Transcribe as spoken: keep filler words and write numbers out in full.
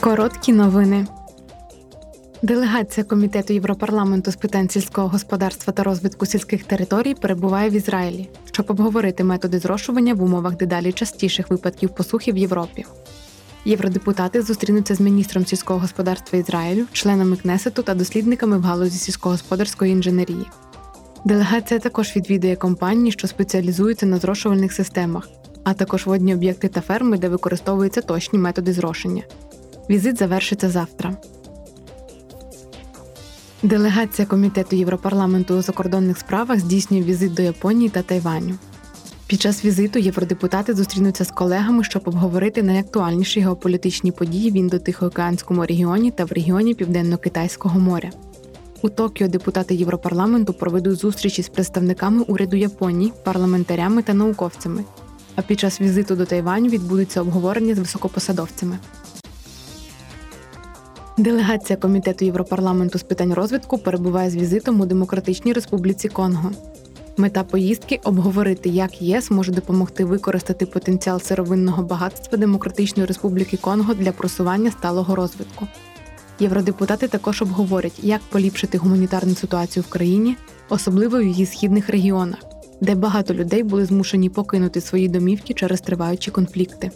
Короткі новини. Делегація Комітету Європарламенту з питань сільського господарства та розвитку сільських територій перебуває в Ізраїлі, щоб обговорити методи зрошування в умовах дедалі частіших випадків посухи в Європі. Євродепутати зустрінуться з міністром сільського господарства Ізраїлю, членами Кнесету та дослідниками в галузі сільськогосподарської інженерії. Делегація також відвідує компанії, що спеціалізуються на зрошувальних системах, а також водні об'єкти та ферми, де використовуються точні методи зрошення. Візит завершиться завтра. Делегація Комітету Європарламенту у закордонних справах здійснює візит до Японії та Тайваню. Під час візиту євродепутати зустрінуться з колегами, щоб обговорити найактуальніші геополітичні події в Індо-Тихоокеанському регіоні та в регіоні Південно-Китайського моря. У Токіо депутати Європарламенту проведуть зустрічі з представниками уряду Японії, парламентарями та науковцями. А під час візиту до Тайваню відбудуться обговорення з високопосадовцями. Делегація Комітету Європарламенту з питань розвитку перебуває з візитом у Демократичній Республіці Конго. Мета поїздки – обговорити, як ЄС може допомогти використати потенціал сировинного багатства Демократичної Республіки Конго для просування сталого розвитку. Євродепутати також обговорять, як поліпшити гуманітарну ситуацію в країні, особливо в її східних регіонах, де багато людей були змушені покинути свої домівки через триваючі конфлікти.